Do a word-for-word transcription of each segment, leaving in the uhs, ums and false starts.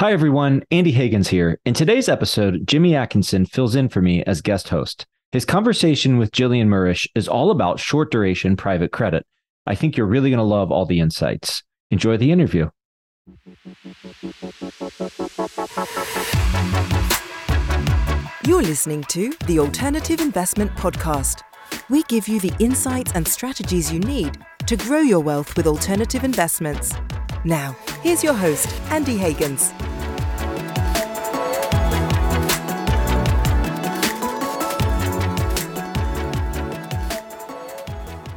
Hi, everyone. Andy Hagans here. In today's episode, Jimmy Atkinson fills in for me as guest host. His conversation with Jillian Murrish is all about short duration private credit. I think you're really going to love all the insights. Enjoy the interview. You're listening to the Alternative Investment Podcast. We give you the insights and strategies you need to grow your wealth with alternative investments. Now, here's your host, Andy Hagans.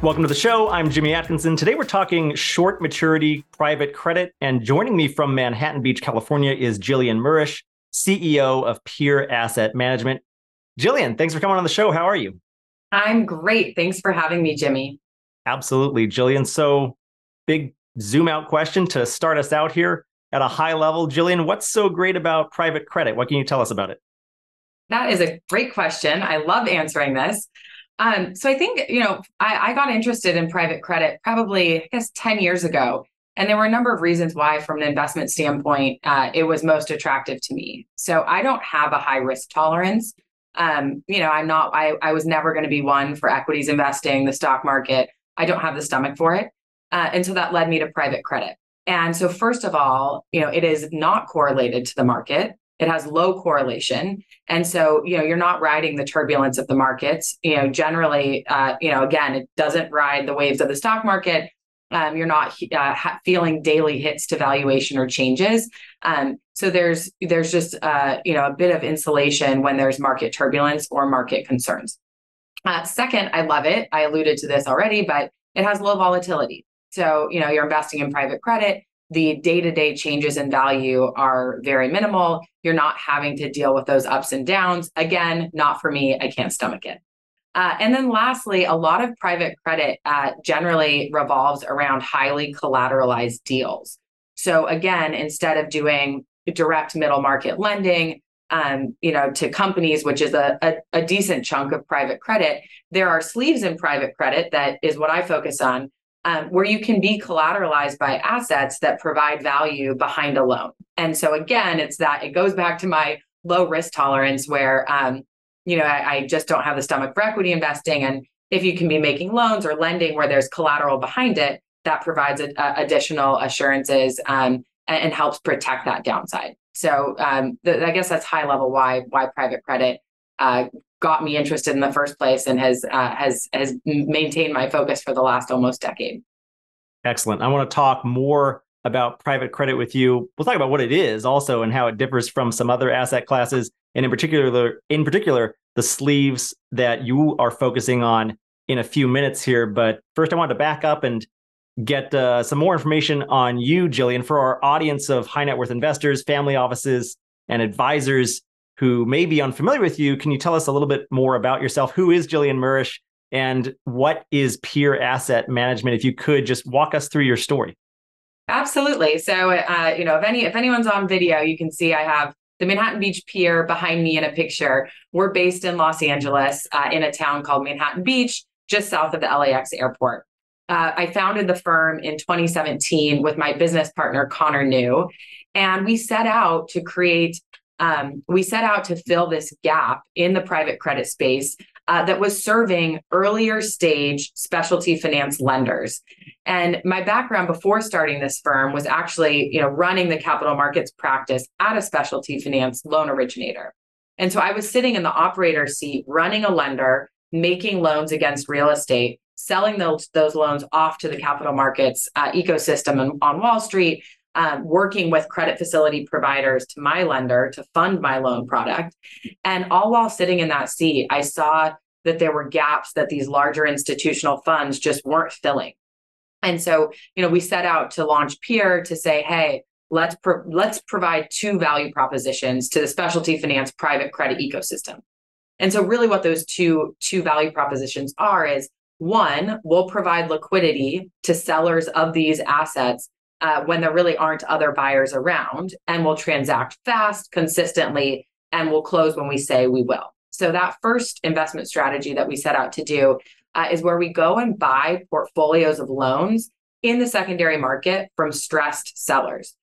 Welcome to the show. I'm Jimmy Atkinson. Today we're talking short maturity private credit, and joining me from Manhattan Beach, California is Jillian Murrish, C E O of Pier Asset Management. Jillian, thanks for coming on the show. How are you? I'm great. Thanks for having me, Jimmy. Absolutely, Jillian. So, big zoom out question to start us out here at a high level. Jillian, what's so great about private credit? What can you tell us about it? That is a great question. I love answering this. Um, so I think, you know, I, I got interested in private credit probably, I guess, ten years ago. And there were a number of reasons why, from an investment standpoint, uh, it was most attractive to me. So I don't have a high risk tolerance. Um, you know, I'm not, I, I was never going to be one for equities investing, the stock market. I don't have the stomach for it. Uh, and so that led me to private credit. And so first of all, you know, it is not correlated to the market. It has low correlation. And so, you know, you're not riding the turbulence of the markets. You know, generally, uh, you know, again, it doesn't ride the waves of the stock market. Um, you're not uh, feeling daily hits to valuation or changes. Um, so there's there's just, uh, you know, a bit of insulation when there's market turbulence or market concerns. Uh, second, I love it. I alluded to this already, but it has low volatility. So, you know, you're investing in private credit. The day-to-day changes in value are very minimal. You're not having to deal with those ups and downs. Again, not for me. I can't stomach it. Uh, and then lastly, a lot of private credit uh, generally revolves around highly collateralized deals. So again, instead of doing direct middle market lending, um, you know, to companies, which is a, a, a decent chunk of private credit, there are sleeves in private credit, that is what I focus on, Um, where you can be collateralized by assets that provide value behind a loan. And so again, it's that it goes back to my low risk tolerance where, um, you know, I, I just don't have the stomach for equity investing. And if you can be making loans or lending where there's collateral behind it, that provides a, a additional assurances um, and, and helps protect that downside. So um, th- I guess that's high level why why private credit uh, got me interested in the first place and has uh, has has maintained my focus for the last almost decade. Excellent. I want to talk more about private credit with you. We'll talk about what it is also and how it differs from some other asset classes, and in particular, in particular, the sleeves that you are focusing on in a few minutes here. But first, I wanted to back up and get uh, some more information on you, Jillian, for our audience of high net worth investors, family offices, and advisors who may be unfamiliar with you. Can you tell us a little bit more about yourself? Who is Jillian Murrish and what is Pier Asset Management? If you could just walk us through your story. Absolutely. So, uh, you know, if any if anyone's on video, you can see I have the Manhattan Beach Pier behind me in a picture. We're based in Los Angeles uh, in a town called Manhattan Beach, just south of the L A X airport. Uh, I founded the firm in twenty seventeen with my business partner, Connor New, and we set out to create Um, we set out to fill this gap in the private credit space uh, that was serving earlier stage specialty finance lenders. And my background before starting this firm was actually, you know, running the capital markets practice at a specialty finance loan originator. And so I was sitting in the operator seat, running a lender, making loans against real estate, selling those, those loans off to the capital markets uh, ecosystem on, on Wall Street, Um, working with credit facility providers to my lender to fund my loan product. And all while sitting in that seat, I saw that there were gaps that these larger institutional funds just weren't filling. And so, you know, we set out to launch Pier to say, hey, let's pro- let's provide two value propositions to the specialty finance private credit ecosystem. And so really what those two, two value propositions are is, one, we'll provide liquidity to sellers of these assets Uh, when there really aren't other buyers around, and we'll transact fast, consistently, and we'll close when we say we will. So that first investment strategy that we set out to do uh, is where we go and buy portfolios of loans in the secondary market from stressed sellers.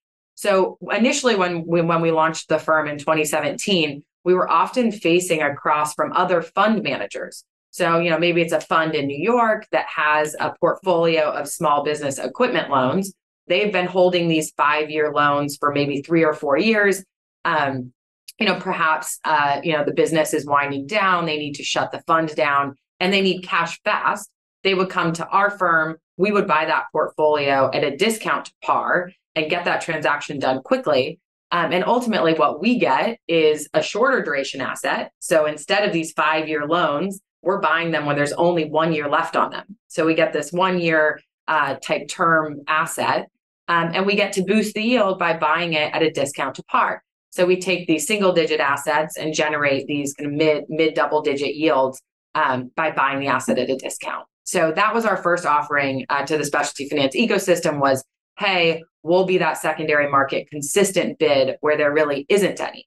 So initially, when we, when we launched the firm in twenty seventeen, we were often facing across from other fund managers. So, you know, maybe it's a fund in New York that has a portfolio of small business equipment loans. They've been holding these five-year loans for maybe three or four years. Um, you know, perhaps, uh, you know, the business is winding down. They need to shut the fund down and they need cash fast. They would come to our firm. We would buy that portfolio at a discount to par and get that transaction done quickly. Um, and ultimately what we get is a shorter duration asset. So instead of these five-year loans, we're buying them when there's only one year left on them. So we get this one-year uh, type term asset, um, and we get to boost the yield by buying it at a discount to par. So we take these single-digit assets and generate these kind of mid, mid-double-digit yields um, by buying the asset at a discount. So that was our first offering uh, to the specialty finance ecosystem was, hey, we'll be that secondary market consistent bid where there really isn't any.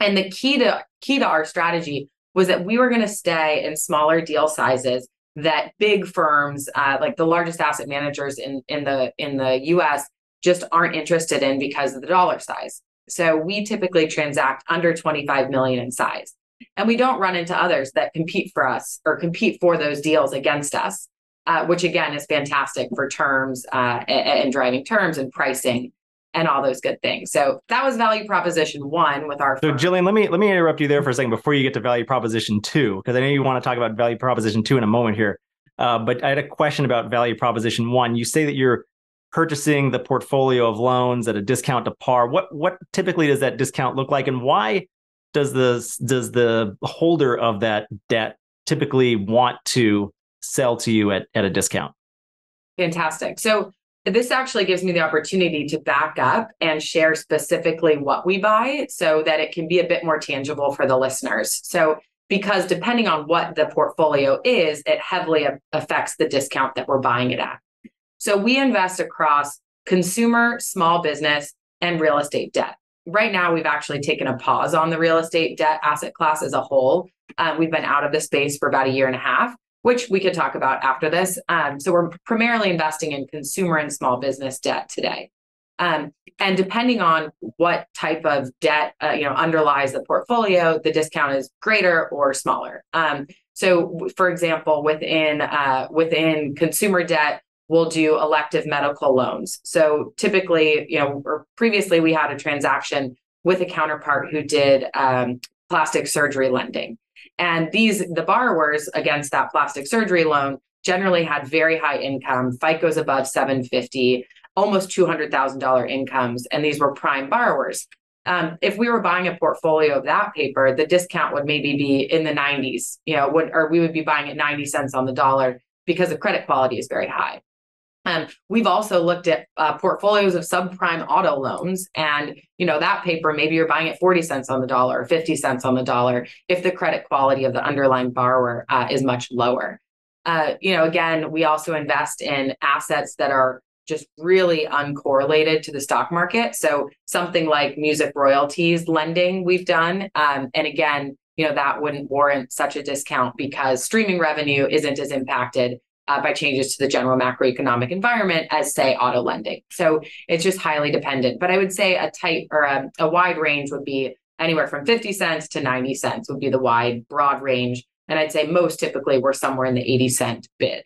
And the key to, key to our strategy was that we were going to stay in smaller deal sizes that big firms, uh, like the largest asset managers in, in the in the U S just aren't interested in because of the dollar size. So we typically transact under twenty-five million in size, and we don't run into others that compete for us or compete for those deals against us, uh, which again is fantastic for terms uh, and, and driving terms and pricing and all those good things. So that was value proposition one with our firm. So Jillian, let me let me interrupt you there for a second before you get to value proposition two, because I know you want to talk about value proposition two in a moment here. Uh, but I had a question about value proposition one. You say that you're purchasing the portfolio of loans at a discount to par. What what typically does that discount look like, and why does the does the holder of that debt typically want to sell to you at at a discount? Fantastic. So this actually gives me the opportunity to back up and share specifically what we buy so that it can be a bit more tangible for the listeners. So, because depending on what the portfolio is, it heavily affects the discount that we're buying it at. So we invest across consumer, small business, and real estate debt. Right now, we've actually taken a pause on the real estate debt asset class as a whole. Um, we've been out of the space for about a year and a half, which we could talk about after this. Um, so we're primarily investing in consumer and small business debt today. Um, and depending on what type of debt uh, you know, underlies the portfolio, the discount is greater or smaller. Um, so for example, within, uh, within consumer debt, we'll do elective medical loans. So typically, you know, or previously we had a transaction with a counterpart who did um, plastic surgery lending. And these, the borrowers against that plastic surgery loan generally had very high income, FICO's above seven fifty, almost two hundred thousand dollars incomes, and these were prime borrowers. Um, if we were buying a portfolio of that paper, the discount would maybe be in the nineties, you know, would, or we would be buying at ninety cents on the dollar because the credit quality is very high. Um, we've also looked at uh, portfolios of subprime auto loans, and you know that paper maybe you're buying at forty cents on the dollar, or fifty cents on the dollar, if the credit quality of the underlying borrower uh, is much lower. Uh, you know, again, we also invest in assets that are just really uncorrelated to the stock market. So something like music royalties lending we've done, um, and again, you know that wouldn't warrant such a discount because streaming revenue isn't as impacted Uh, by changes to the general macroeconomic environment as, say, auto lending. So it's just highly dependent. But I would say a tight or a, a wide range would be anywhere from fifty cents to ninety cents would be the wide, broad range. And I'd say most typically we're somewhere in the eighty cent bid.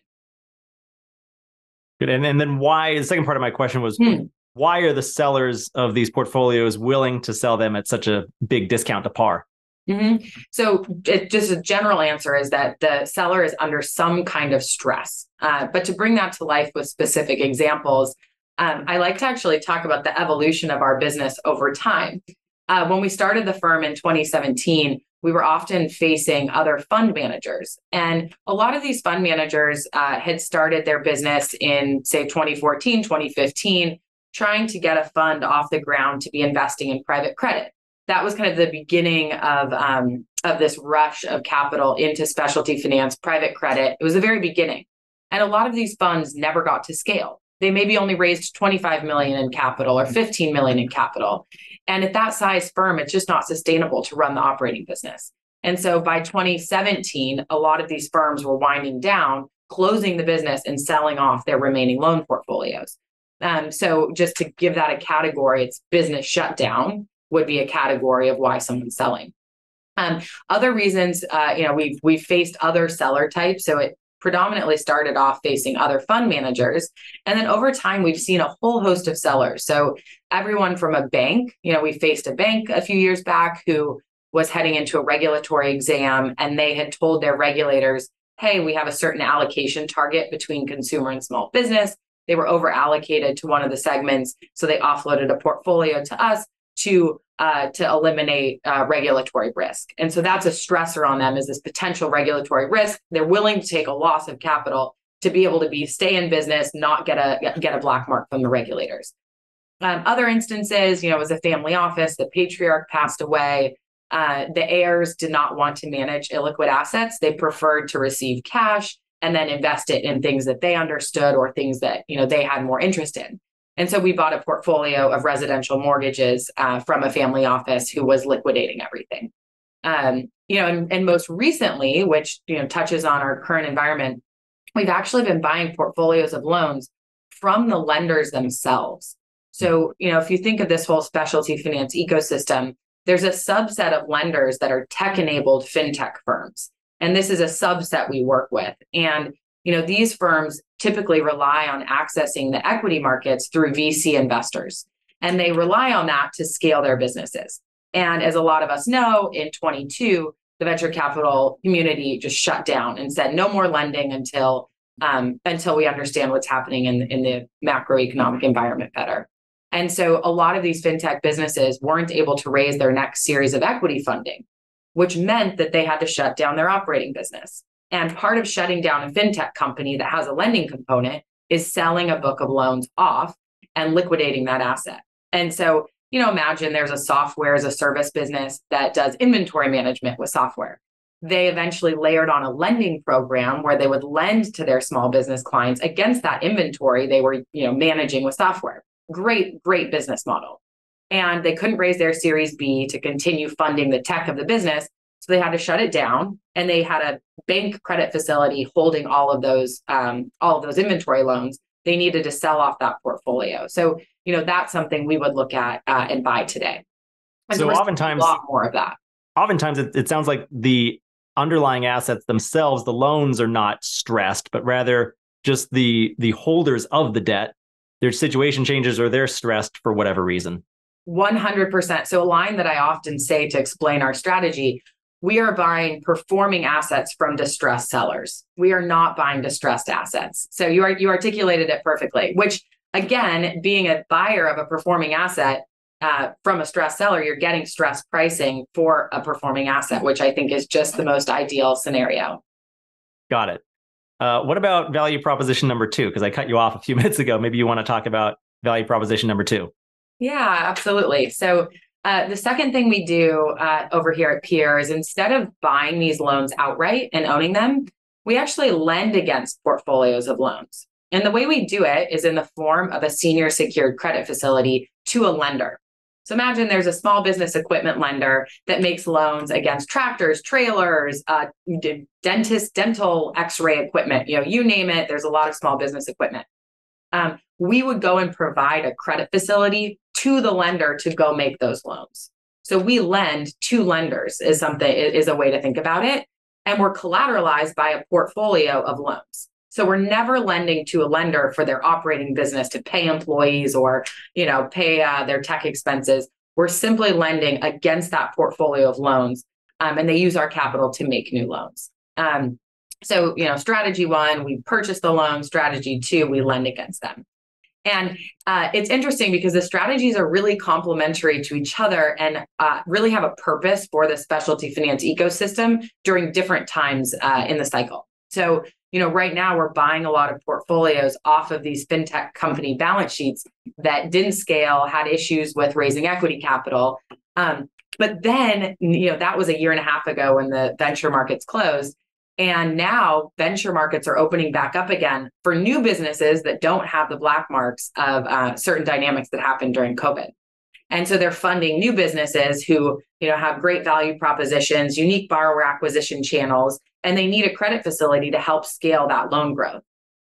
Good. And, and then why, the second part of my question was, hmm. why are the sellers of these portfolios willing to sell them at such a big discount to par? Mm-hmm. So it, just a general answer is that the seller is under some kind of stress. Uh, but to bring that to life with specific examples, um, I like to actually talk about the evolution of our business over time. Uh, when we started the firm in twenty seventeen, we were often facing other fund managers. And a lot of these fund managers uh, had started their business in, say, twenty fourteen, twenty fifteen, trying to get a fund off the ground to be investing in private credit. That was kind of the beginning of um, of this rush of capital into specialty finance, private credit. It was the very beginning. And a lot of these funds never got to scale. They maybe only raised twenty-five million dollars in capital or fifteen million dollars in capital. And at that size firm, it's just not sustainable to run the operating business. And so by twenty seventeen, a lot of these firms were winding down, closing the business and selling off their remaining loan portfolios. Um, so just to give that a category, it's business shutdown would be a category of why someone's selling. Um, other reasons, uh, you know, we've, we've faced other seller types. So it predominantly started off facing other fund managers. And then over time, we've seen a whole host of sellers. So everyone from a bank, you know, we faced a bank a few years back who was heading into a regulatory exam, and they had told their regulators, hey, we have a certain allocation target between consumer and small business. They were over allocated to one of the segments. So they offloaded a portfolio to us to uh, to eliminate uh, regulatory risk. And so that's a stressor on them, is this potential regulatory risk. They're willing to take a loss of capital to be able to be stay in business, not get a get a black mark from the regulators. Um, other instances, you know, it was a family office, the patriarch passed away. Uh, the heirs did not want to manage illiquid assets. They preferred to receive cash and then invest it in things that they understood or things that, you know, they had more interest in. And so we bought a portfolio of residential mortgages uh, from a family office who was liquidating everything. Um, you know, and, and most recently, which, you know, touches on our current environment, we've actually been buying portfolios of loans from the lenders themselves. So, you know, if you think of this whole specialty finance ecosystem, there's a subset of lenders that are tech-enabled fintech firms. And this is a subset we work with. And, you know, these firms typically rely on accessing the equity markets through V C investors. And they rely on that to scale their businesses. And as a lot of us know, in twenty-two, the venture capital community just shut down and said no more lending until um, until we understand what's happening in, in the macroeconomic environment better. And so a lot of these fintech businesses weren't able to raise their next series of equity funding, which meant that they had to shut down their operating business. And part of shutting down a fintech company that has a lending component is selling a book of loans off and liquidating that asset. And so, you know, imagine there's a software as a service business that does inventory management with software. They eventually layered on a lending program where they would lend to their small business clients against that inventory they were, you know, managing with software. Great, great business model. And they couldn't raise their Series B to continue funding the tech of the business. So they had to shut it down. And they had a bank credit facility holding all of those, um, all of those inventory loans. They needed to sell off that portfolio. So, you know, that's something we would look at uh, and buy today. And so oftentimes, a lot more of that. Oftentimes it, it sounds like the underlying assets themselves, the loans are not stressed, but rather just the the holders of the debt, their situation changes or they're stressed for whatever reason. one hundred percent. So a line that I often say to explain our strategy, we are buying performing assets from distressed sellers. We are not buying distressed assets. So you are, you articulated it perfectly, which again, being a buyer of a performing asset uh, from a stressed seller, you're getting stressed pricing for a performing asset, which I think is just the most ideal scenario. Got it. Uh, what about value proposition number two? Because I cut you off a few minutes ago. Maybe you want to talk about value proposition number two. Yeah, absolutely. So uh, the second thing we do uh, over here at Pier is instead of buying these loans outright and owning them, we actually lend against portfolios of loans. And the way we do it is in the form of a senior secured credit facility to a lender. So imagine there's a small business equipment lender that makes loans against tractors, trailers, uh, dentist, dental x-ray equipment, you know, you name it. There's a lot of small business equipment. Um, we would go and provide a credit facility to the lender to go make those loans. So we lend to lenders is something is a way to think about it. And we're collateralized by a portfolio of loans. So we're never lending to a lender for their operating business to pay employees or, you know, pay uh, their tech expenses. We're simply lending against that portfolio of loans, um, and they use our capital to make new loans. Um, so, you know, strategy one, we purchase the loan. Strategy two, we lend against them. And uh, it's interesting because the strategies are really complementary to each other and uh, really have a purpose for the specialty finance ecosystem during different times uh, in the cycle. So, you know, right now we're buying a lot of portfolios off of these fintech company balance sheets that didn't scale, had issues with raising equity capital. Um, but then, you know, that was a year and a half ago when the venture markets closed. And now venture markets are opening back up again for new businesses that don't have the black marks of uh, certain dynamics that happened during COVID. And so they're funding new businesses who, you know, have great value propositions, unique borrower acquisition channels, and they need a credit facility to help scale that loan growth.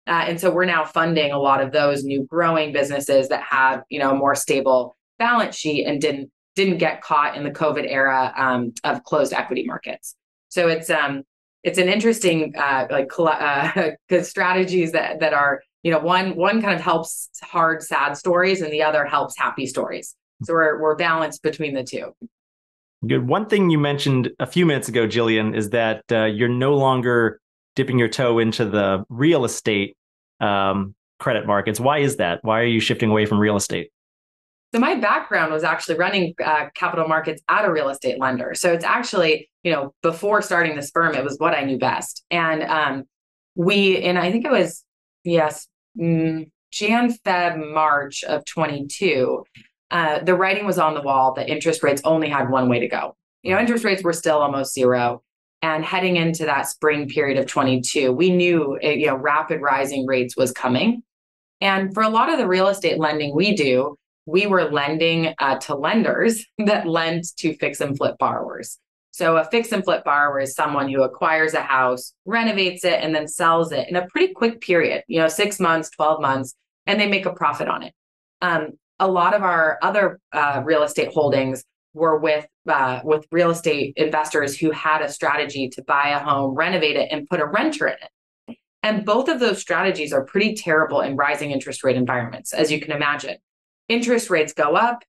Uh, and so we're now funding a lot of those new growing businesses that have, you know, a more stable balance sheet and didn't didn't get caught in the COVID era um, of closed equity markets. So it's um it's an interesting uh, like uh, strategies that that are, you know, one one kind of helps hard sad stories and the other helps happy stories. So we're we're balanced between the two. Good. One thing you mentioned a few minutes ago, Jillian, is that uh, you're no longer dipping your toe into the real estate um, credit markets. Why is that? Why are you shifting away from real estate? So my background was actually running uh, capital markets at a real estate lender. So it's actually, you know, before starting this firm, it was what I knew best. And um, we, and I think it was, yes, Jan, Feb, March of twenty-two, Uh, the writing was on the wall that interest rates only had one way to go. You know, interest rates were still almost zero. And heading into that spring period of twenty-two, we knew, it, you know, rapid rising rates was coming. And for a lot of the real estate lending we do, we were lending uh, to lenders that lend to fix and flip borrowers. So a fix and flip borrower is someone who acquires a house, renovates it, and then sells it in a pretty quick period, you know, six months, twelve months, and they make a profit on it. Um, A lot of our other uh, real estate holdings were with uh, with real estate investors who had a strategy to buy a home, renovate it, and put a renter in it. And both of those strategies are pretty terrible in rising interest rate environments, as you can imagine. Interest rates go up,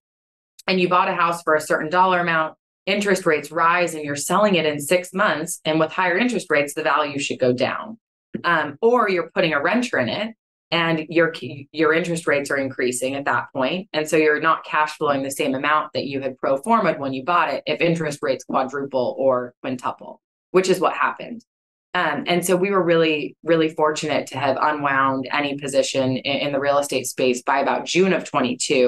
and you bought a house for a certain dollar amount. Interest rates rise, and you're selling it in six months. And with higher interest rates, the value should go down. Um, or you're putting a renter in it, and your your interest rates are increasing at that point. And so you're not cash flowing the same amount that you had pro forma'd when you bought it if interest rates quadruple or quintuple, which is what happened. Um, and so we were really, really fortunate to have unwound any position in, in the real estate space by about June of twenty-two.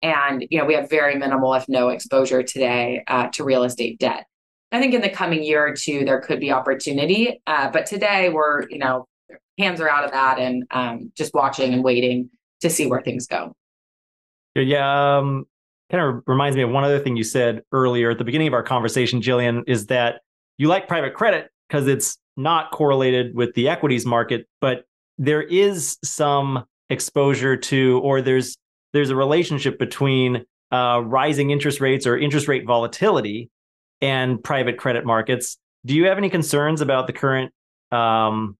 And, you know, we have very minimal, if no, exposure today uh, to real estate debt. I think in the coming year or two, there could be opportunity. Uh, but today we're, you know, hands are out of that and um, just watching and waiting to see where things go. Yeah, um, kind of reminds me of one other thing you said earlier at the beginning of our conversation, Jillian, is that you like private credit because it's not correlated with the equities market, but there is some exposure to, or there's there's a relationship between uh, rising interest rates or interest rate volatility and private credit markets. Do you have any concerns about the current um,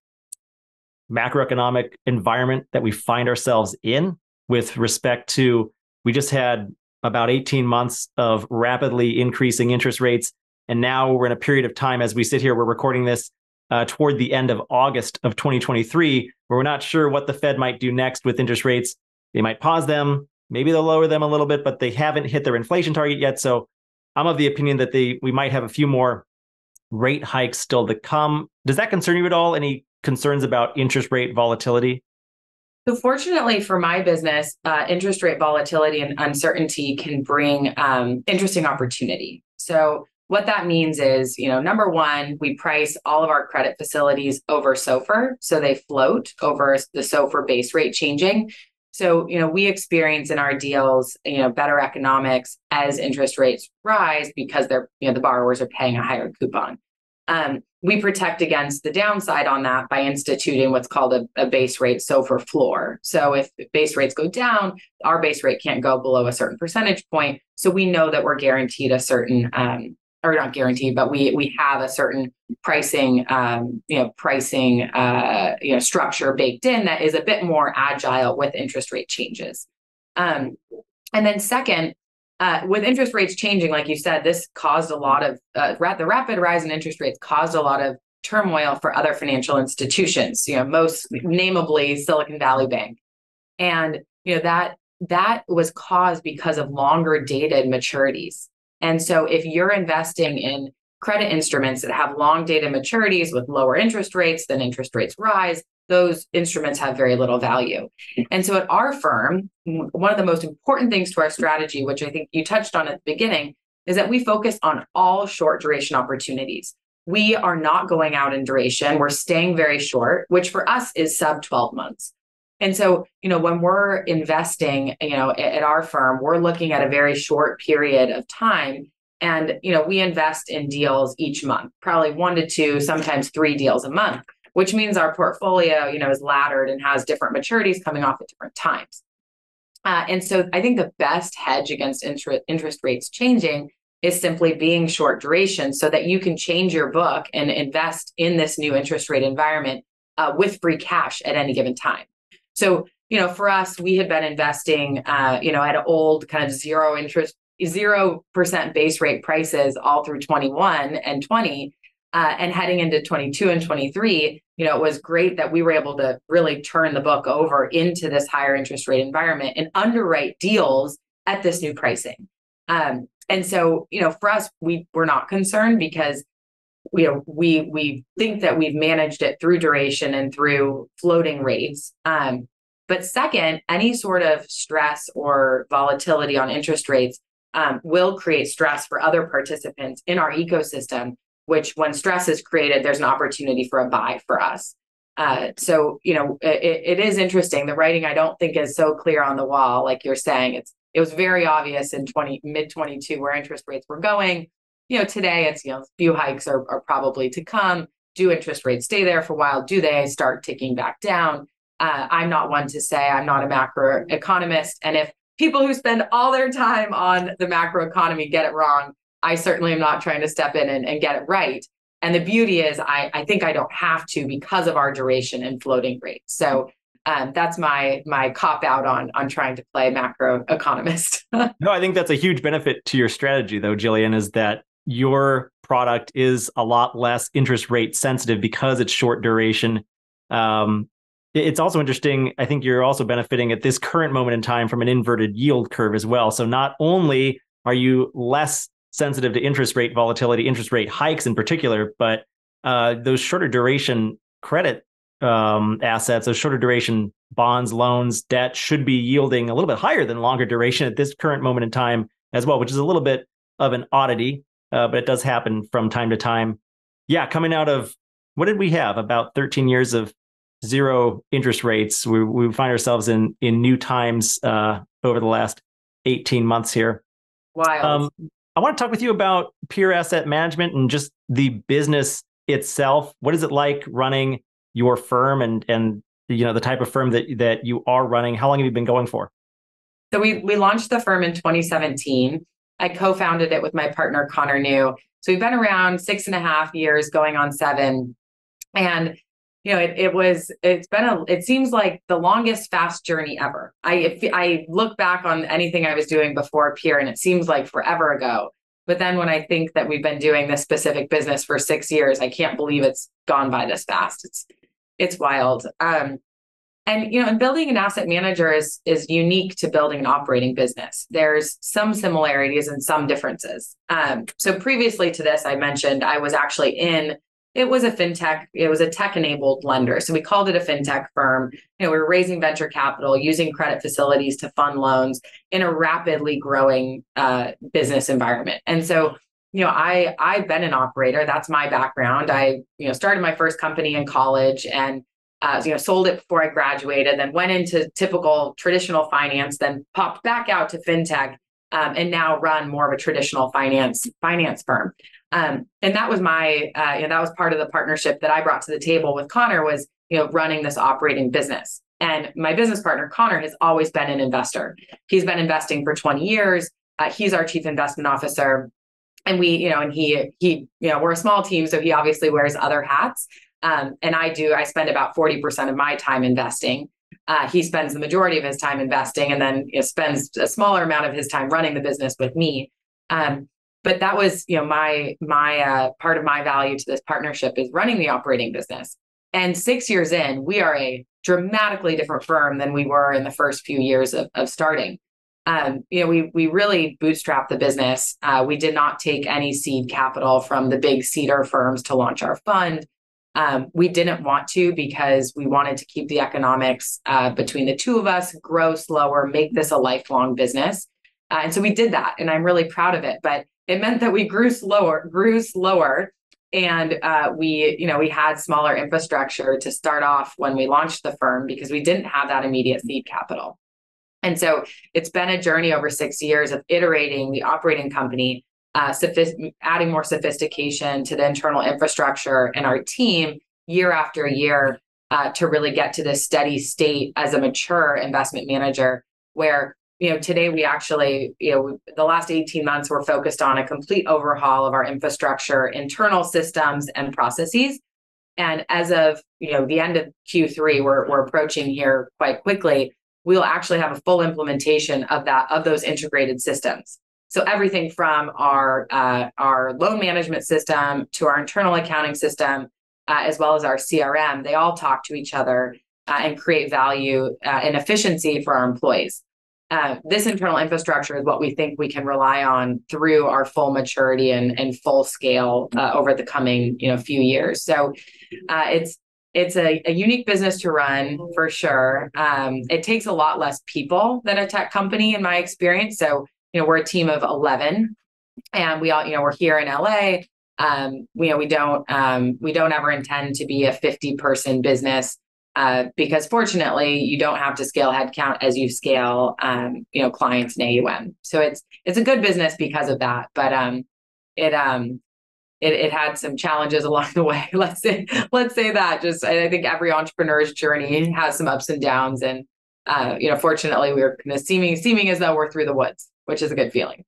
macroeconomic environment that we find ourselves in with respect to, we just had about eighteen months of rapidly increasing interest rates. And now we're in a period of time as we sit here, we're recording this uh, toward the end of August of twenty twenty-three, where we're not sure what the Fed might do next with interest rates. They might pause them, maybe they'll lower them a little bit, but they haven't hit their inflation target yet. So I'm of the opinion that they we might have a few more rate hikes still to come. Does that concern you at all? Any concerns about interest rate volatility? So fortunately for my business, uh, interest rate volatility and uncertainty can bring um, interesting opportunity. So what that means is, you know, number one, we price all of our credit facilities over SOFR. So they float over the SOFR base rate changing. So, you know, we experience in our deals, you know, better economics as interest rates rise because they're, you know, the borrowers are paying a higher coupon. Um, we protect against the downside on that by instituting what's called a, a base rate SOFR floor. So if base rates go down, our base rate can't go below a certain percentage point. So we know that we're guaranteed a certain, um, or not guaranteed, but we we have a certain pricing, um, you know, pricing, uh, you know, structure baked in that is a bit more agile with interest rate changes. Um, and then second, Uh, with interest rates changing, like you said, this caused a lot of, uh, the rapid rise in interest rates caused a lot of turmoil for other financial institutions, you know, most namely Silicon Valley Bank. And, you know, that that was caused because of longer dated maturities. And so if you're investing in credit instruments that have long dated maturities with lower interest rates, then interest rates rise, those instruments have very little value. And so at our firm, one of the most important things to our strategy, which I think you touched on at the beginning, is that we focus on all short duration opportunities. We are not going out in duration. We're staying very short, which for us is sub twelve months. And so, you know, when we're investing, you know, at our firm, we're looking at a very short period of time. And, you know, we invest in deals each month, probably one to two, sometimes three deals a month. which means our portfolio, you know, is laddered and has different maturities coming off at different times. Uh, and so I think the best hedge against inter- interest rates changing is simply being short duration so that you can change your book and invest in this new interest rate environment uh, with free cash at any given time. So, you know, for us, we had been investing, uh, you know, at old kind of zero interest, zero percent base rate prices all through twenty-one and twenty. Uh, and heading into twenty-two and twenty-three, you know, it was great that we were able to really turn the book over into this higher interest rate environment and underwrite deals at this new pricing. Um, and so, you know, for us, we we're not concerned because, you know, we we think that we've managed it through duration and through floating rates. Um, but second, any sort of stress or volatility on interest rates um, will create stress for other participants in our ecosystem, which when stress is created, there's an opportunity for a buy for us. Uh, so, you know, it, it is interesting. The writing, I don't think, is so clear on the wall, like you're saying. It's it was very obvious in twenty mid twenty-two where interest rates were going. You know, today it's, you know, a few hikes are, are probably to come. Do interest rates stay there for a while? Do they start ticking back down? Uh, I'm not one to say. I'm not a macro economist. And if people who spend all their time on the macro economy get it wrong, I certainly am not trying to step in and, and get it right. And the beauty is I, I think I don't have to because of our duration and floating rates. So um, that's my my cop out on on trying to play macro economist. No, I think that's a huge benefit to your strategy, though, Jillian, is that your product is a lot less interest rate sensitive because it's short duration. Um, it's also interesting. I think you're also benefiting at this current moment in time from an inverted yield curve as well. So not only are you less sensitive to interest rate volatility, interest rate hikes in particular, but uh, those shorter duration credit um, assets, those shorter duration bonds, loans, debt should be yielding a little bit higher than longer duration at this current moment in time as well, which is a little bit of an oddity, uh, but it does happen from time to time. Yeah, coming out of, what did we have? About thirteen years of zero interest rates. We, we find ourselves in, in new times uh, over the last eighteen months here. Wild. Um, I want to talk with you about Pier Asset Management and just the business itself. What is it like running your firm and and you know the type of firm that that you are running? How long have you been going for? So we we launched the firm in twenty seventeen. I co-founded it with my partner Connor New. So we've been around six and a half years, going on seven, and you know it it was it's been a it seems like the longest fast journey ever. I I look back on anything I was doing before Pier and it seems like forever ago. But then when I think that we've been doing this specific business for six years, I can't believe it's gone by this fast. It's it's wild. Um, and you know, and building an asset manager is is unique to building an operating business. There's some similarities and some differences. Um, so previously to this, I mentioned I was actually in. It was a fintech, it was a tech-enabled lender. So we called it a fintech firm. You know, we were raising venture capital, using credit facilities to fund loans in a rapidly growing uh, business environment. And so, you know, I, I've been an operator. That's my background. I, you know, started my first company in college and, uh, you know, sold it before I graduated, then went into typical traditional finance, then popped back out to fintech um, and now run more of a traditional finance finance firm. Um, and that was my, uh, you know, that was part of the partnership that I brought to the table with Connor was, you know, running this operating business. And my business partner, Connor, has always been an investor. He's been investing for twenty years. Uh, he's our chief investment officer. And we, you know, and he, he, you know, we're a small team, so he obviously wears other hats. Um, and I do, I spend about forty percent of my time investing. Uh, he spends the majority of his time investing and then you know, spends a smaller amount of his time running the business with me. Um, But that was, you know, my my uh, part of my value to this partnership is running the operating business. And six years in, we are a dramatically different firm than we were in the first few years of, of starting. Um, you know, we we really bootstrapped the business. Uh, we did not take any seed capital from the big seeder firms to launch our fund. Um, we didn't want to because we wanted to keep the economics uh, between the two of us, grow slower, make this a lifelong business. Uh, and so we did that, and I'm really proud of it. But it meant that we grew slower, grew slower, and uh, we, you know, we had smaller infrastructure to start off when we launched the firm because we didn't have that immediate seed capital. And so it's been a journey over six years of iterating the operating company, uh, sophist- adding more sophistication to the internal infrastructure and our team, year after year uh, to really get to this steady state as a mature investment manager where, you know, today we actually, you know, the last eighteen months, we're focused on a complete overhaul of our infrastructure, internal systems and processes. And as of, you know, the end of Q three, we're, we're approaching here quite quickly, we'll actually have a full implementation of that, of those integrated systems. So everything from our, uh, our loan management system to our internal accounting system, uh, as well as our C R M, they all talk to each other uh, and create value uh, and efficiency for our employees. Uh, this internal infrastructure is what we think we can rely on through our full maturity and, and full scale uh, over the coming you know few years. So uh, it's it's a, a unique business to run for sure. Um, it takes a lot less people than a tech company in my experience. So you know we're a team of eleven, and we all you know we're here in L A. Um, we, you know we don't um, we don't ever intend to be a fifty person business. Uh, because fortunately, you don't have to scale headcount as you scale, um, you know, clients and A U M. So it's it's a good business because of that. But um, it um, it it had some challenges along the way. Let's say let's say that. Just I think every entrepreneur's journey has some ups and downs, and uh, you know, fortunately, we we're kind of seeming seeming as though we're through the woods, which is a good feeling.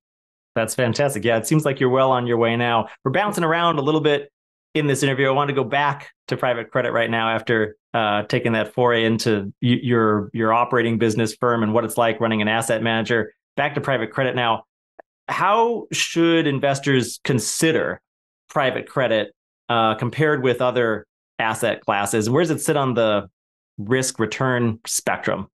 That's fantastic. Yeah, it seems like you're well on your way now. We're bouncing around a little bit in this interview. I want to go back to private credit right now after uh, taking that foray into y- your your operating business firm and what it's like running an asset manager. Back to private credit now. How should investors consider private credit uh, compared with other asset classes? Where does it sit on the risk return spectrum?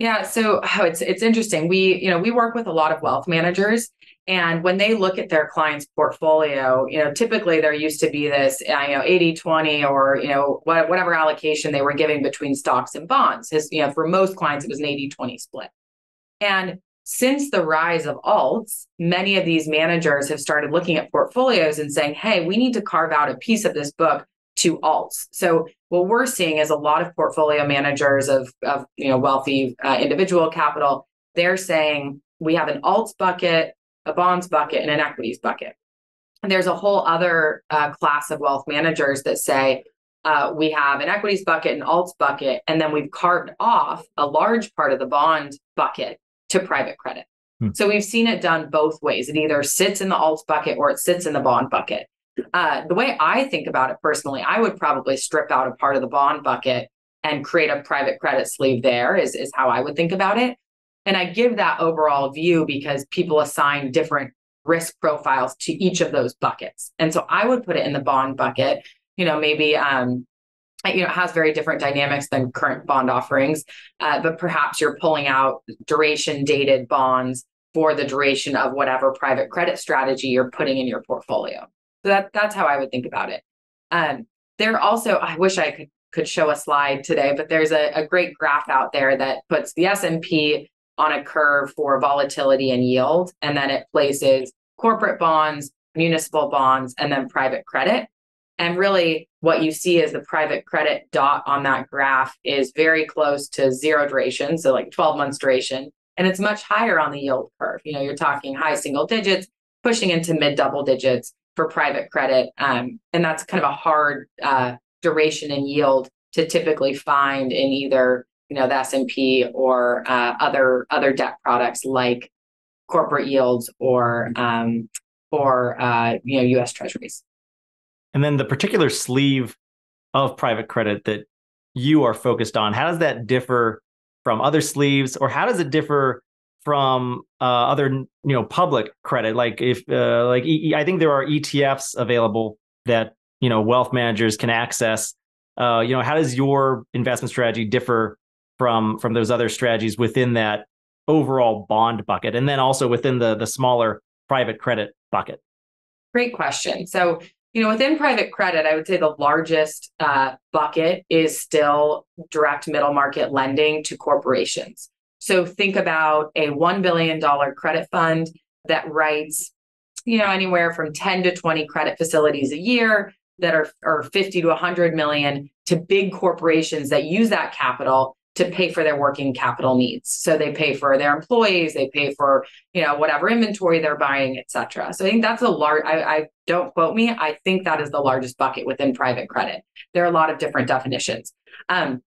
Yeah, so oh, it's it's interesting. We you know we work with a lot of wealth managers. And when they look at their client's portfolio, you know, typically there used to be this, you know, eighty twenty or, you know, whatever allocation they were giving between stocks and bonds. His, you know, for most clients, it was an eighty twenty split. And since the rise of alts, many of these managers have started looking at portfolios and saying, hey, we need to carve out a piece of this book to alts. So what we're seeing is a lot of portfolio managers of, of you know, wealthy uh, individual capital, they're saying we have an alts bucket, a bonds bucket, and an equities bucket. And there's a whole other uh, class of wealth managers that say, uh, we have an equities bucket, an alts bucket, and then we've carved off a large part of the bond bucket to private credit. Hmm. So we've seen it done both ways. It either sits in the alts bucket or it sits in the bond bucket. Uh, the way I think about it personally, I would probably strip out a part of the bond bucket and create a private credit sleeve there is, is how I would think about it. And I give that overall view because people assign different risk profiles to each of those buckets. And so I would put it in the bond bucket, you know, maybe, um, you know, it has very different dynamics than current bond offerings, uh, but perhaps you're pulling out duration dated bonds for the duration of whatever private credit strategy you're putting in your portfolio. So that, that's how I would think about it. Um, there also, I wish I could, could show a slide today, but there's a, a great graph out there that puts the S and P on a curve for volatility and yield. And then it places corporate bonds, municipal bonds, and then private credit. And really what you see is the private credit dot on that graph is very close to zero duration. So like twelve months duration, and it's much higher on the yield curve. You know, you're talking high single digits, pushing into mid double digits for private credit. Um, and that's kind of a hard uh, duration and yield to typically find in either you know, the S and P or uh, other other debt products like corporate yields or um, or uh, you know U S Treasuries. And then the particular sleeve of private credit that you are focused on, how does that differ from other sleeves, or how does it differ from uh, other you know public credit? Like if uh, like e- I think there are E T Fs available that you know wealth managers can access. Uh, you know, how does your investment strategy differ from from those other strategies within that overall bond bucket, and then also within the, the smaller private credit bucket? Great question. So, you know, within private credit, I would say the largest uh, bucket is still direct middle market lending to corporations. So think about a one billion dollars credit fund that writes, you know, anywhere from ten to twenty credit facilities a year that are, are fifty to one hundred million to big corporations that use that capital to pay for their working capital needs. So they pay for their employees, they pay for, you know, whatever inventory they're buying, et cetera. So I think that's a large, I, I don't quote me, I think that is the largest bucket within private credit. There are a lot of different definitions. Um,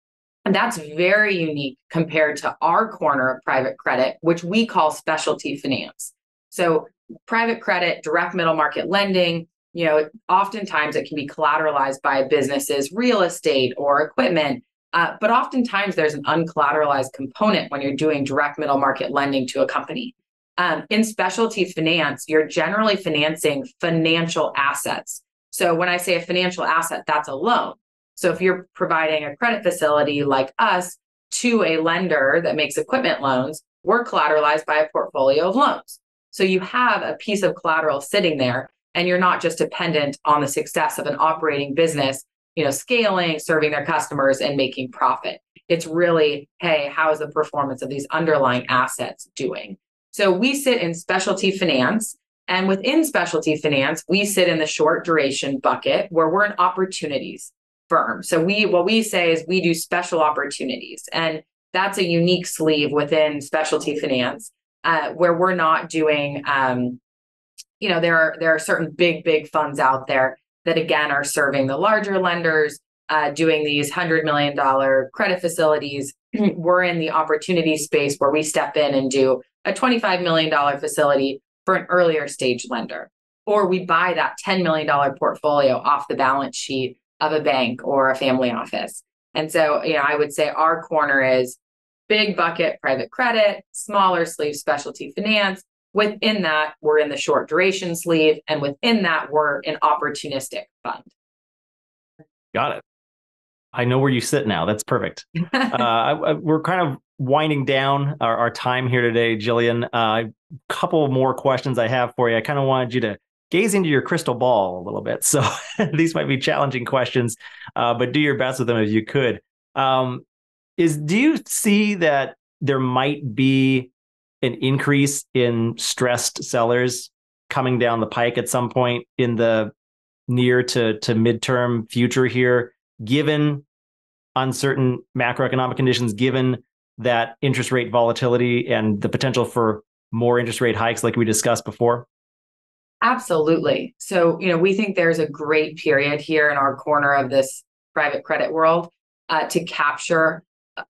and that's very unique compared to our corner of private credit, which we call specialty finance. So private credit, direct middle market lending, you know, oftentimes it can be collateralized by businesses, real estate or equipment. Uh, but oftentimes there's an uncollateralized component when you're doing direct middle market lending to a company. Um, in specialty finance, you're generally financing financial assets. So when I say a financial asset, that's a loan. So if you're providing a credit facility like us to a lender that makes equipment loans, we're collateralized by a portfolio of loans. So you have a piece of collateral sitting there, and you're not just dependent on the success of an operating business, you know, scaling, serving their customers, and making profit. It's really, hey, how is the performance of these underlying assets doing? So we sit in specialty finance, and within specialty finance, we sit in the short duration bucket where we're an opportunities firm. So we, what we say is we do special opportunities, and that's a unique sleeve within specialty finance uh, where we're not doing, um, you know, there are there are certain big, big funds out there that again are serving the larger lenders, uh, doing these one hundred million dollars credit facilities. We're in the opportunity space where we step in and do a twenty-five million dollars facility for an earlier stage lender, or we buy that ten million dollars portfolio off the balance sheet of a bank or a family office. And so, you know, I would say our corner is big bucket private credit, smaller sleeve specialty finance. Within that, we're in the short duration sleeve, and within that, we're an opportunistic fund. Got it. I know where you sit now. That's perfect. uh, I, I, we're kind of winding down our, our time here today, Jillian. Uh, a couple more questions I have for you. I kind of wanted you to gaze into your crystal ball a little bit. So these might be challenging questions, uh, but do your best with them if you could. Um, is do you see that there might be an increase in stressed sellers coming down the pike at some point in the near to, to midterm future here, given uncertain macroeconomic conditions, given that interest rate volatility and the potential for more interest rate hikes like we discussed before? Absolutely. So, you know, we think there's a great period here in our corner of this private credit world uh, to capture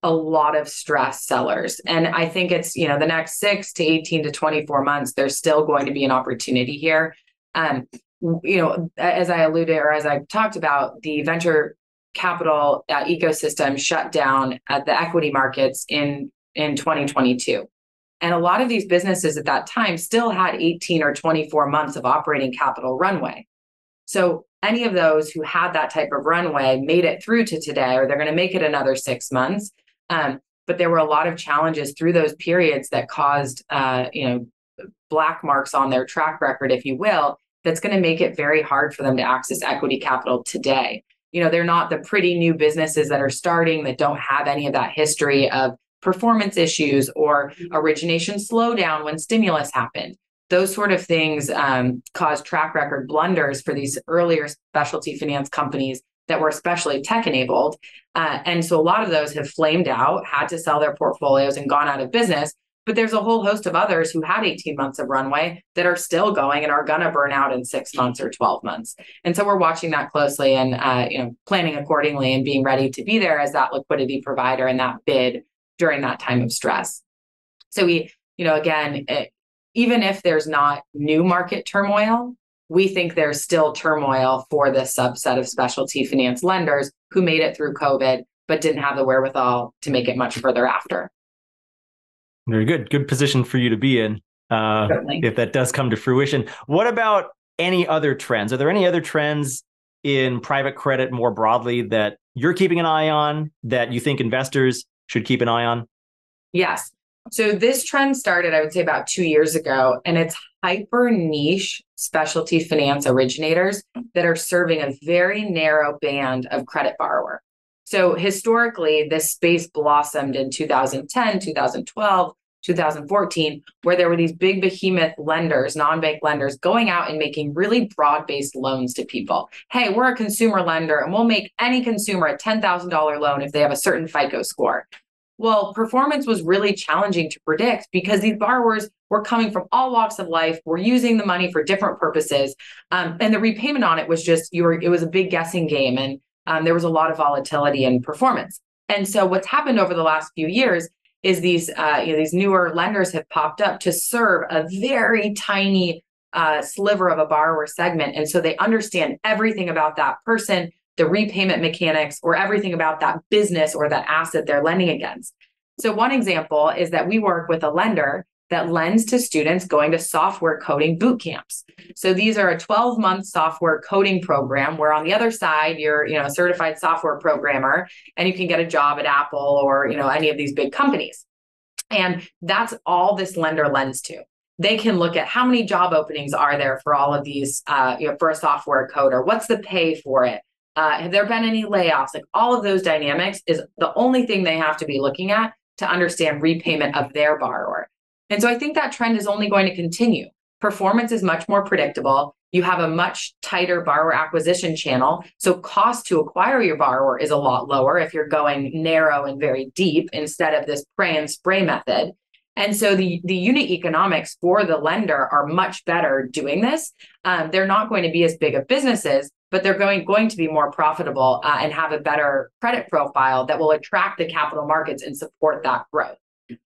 a lot of stressed sellers. And I think it's, you know, the next six to eighteen to twenty-four months, there's still going to be an opportunity here. Um, you know, as I alluded, or as I talked about, the venture capital uh, ecosystem shut down at the equity markets in, in twenty twenty-two. And a lot of these businesses at that time still had eighteen or twenty-four months of operating capital runway. So any of those who had that type of runway made it through to today, or they're going to make it another six months. Um, but there were a lot of challenges through those periods that caused, uh, you know, black marks on their track record, if you will, that's going to make it very hard for them to access equity capital today. You know, they're not the pretty new businesses that are starting that don't have any of that history of performance issues or origination slowdown when stimulus happened. Those sort of things um, cause track record blunders for these earlier specialty finance companies that were especially tech enabled. Uh, and so a lot of those have flamed out, had to sell their portfolios and gone out of business. But there's a whole host of others who had eighteen months of runway that are still going and are going to burn out in six months or twelve months. And so we're watching that closely and uh, you know, planning accordingly and being ready to be there as that liquidity provider and that bid during that time of stress. So we, you know, again, it, even if there's not new market turmoil, we think there's still turmoil for this subset of specialty finance lenders who made it through COVID, but didn't have the wherewithal to make it much further after. Very good. Good position for you to be in uh, if that does come to fruition. What about any other trends? Are there any other trends in private credit more broadly that you're keeping an eye on, that you think investors should keep an eye on? Yes. So this trend started, I would say, about two years ago, and it's hyper niche specialty finance originators that are serving a very narrow band of credit borrower. So historically, this space blossomed in two thousand ten, two thousand twelve, two thousand fourteen, where there were these big behemoth lenders, non-bank lenders, going out and making really broad-based loans to people. Hey, we're a consumer lender, and we'll make any consumer a ten thousand dollars loan if they have a certain FICO score. Well, performance was really challenging to predict because these borrowers were coming from all walks of life, were using the money for different purposes. Um, and the repayment on it was just, you were, it was a big guessing game. And um, there was a lot of volatility in performance. And so what's happened over the last few years is these, uh, you know, these newer lenders have popped up to serve a very tiny uh, sliver of a borrower segment. And so they understand everything about that person, the repayment mechanics, or everything about that business or that asset they're lending against. So one example is that we work with a lender that lends to students going to software coding boot camps. So these are a twelve-month software coding program where on the other side, you're you know, a certified software programmer and you can get a job at Apple or you know any of these big companies. And that's all this lender lends to. They can look at how many job openings are there for all of these, uh, you know, for a software coder, what's the pay for it? Uh, have there been any layoffs? Like all of those dynamics is the only thing they have to be looking at to understand repayment of their borrower. And so I think that trend is only going to continue. Performance is much more predictable. You have a much tighter borrower acquisition channel. So cost to acquire your borrower is a lot lower if you're going narrow and very deep instead of this pray and spray method. And so the, the unit economics for the lender are much better doing this. Um, they're not going to be as big of businesses, but they're going, going to be more profitable uh, and have a better credit profile that will attract the capital markets and support that growth.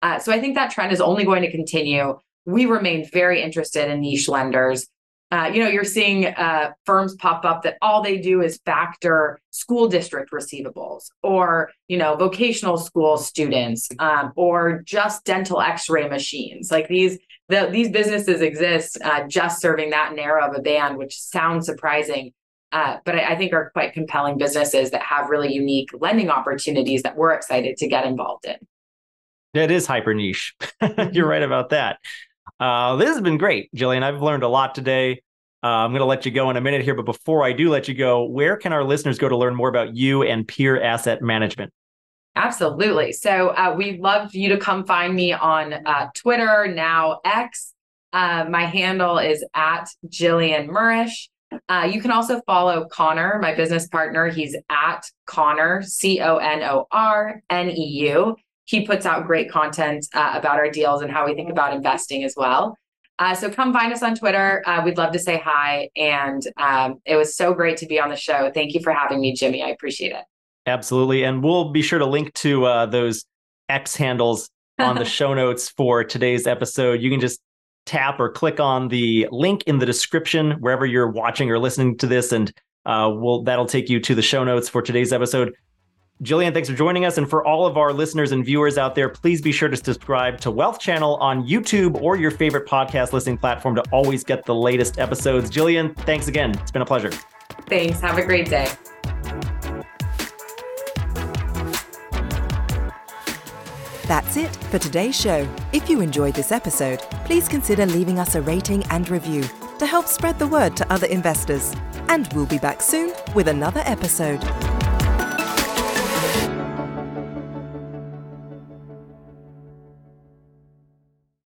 Uh, so I think that trend is only going to continue. We remain very interested in niche lenders. Uh, you know, you're seeing uh, firms pop up that all they do is factor school district receivables or, you know, vocational school students um, or just dental x-ray machines. Like these, the, these businesses exist uh, just serving that narrow of a band, which sounds surprising. Uh, but I, I think are quite compelling businesses that have really unique lending opportunities that we're excited to get involved in. It is hyper niche. You're right about that. Uh, this has been great, Jillian. I've learned a lot today. Uh, I'm going to let you go in a minute here. But before I do let you go, where can our listeners go to learn more about you and Pier Asset Management? Absolutely. So uh, we'd love for you to come find me on uh, Twitter, now X. Uh, my handle is at Jillian Murrish. Uh, you can also follow Connor, my business partner. He's at Connor, C O N O R N E U. He puts out great content uh, about our deals and how we think about investing as well. Uh, so come find us on Twitter. Uh, we'd love to say hi. And um, it was so great to be on the show. Thank you for having me, Jimmy. I appreciate it. Absolutely. And we'll be sure to link to uh, those X handles on the show notes for today's episode. You can just tap or click on the link in the description wherever you're watching or listening to this, and uh, we'll, that'll take you to the show notes for today's episode. Jillian, thanks for joining us. And for all of our listeners and viewers out there, please be sure to subscribe to Wealth Channel on YouTube or your favorite podcast listening platform to always get the latest episodes. Jillian, thanks again. It's been a pleasure. Thanks. Have a great day. That's it for today's show. If you enjoyed this episode, please consider leaving us a rating and review to help spread the word to other investors. And we'll be back soon with another episode.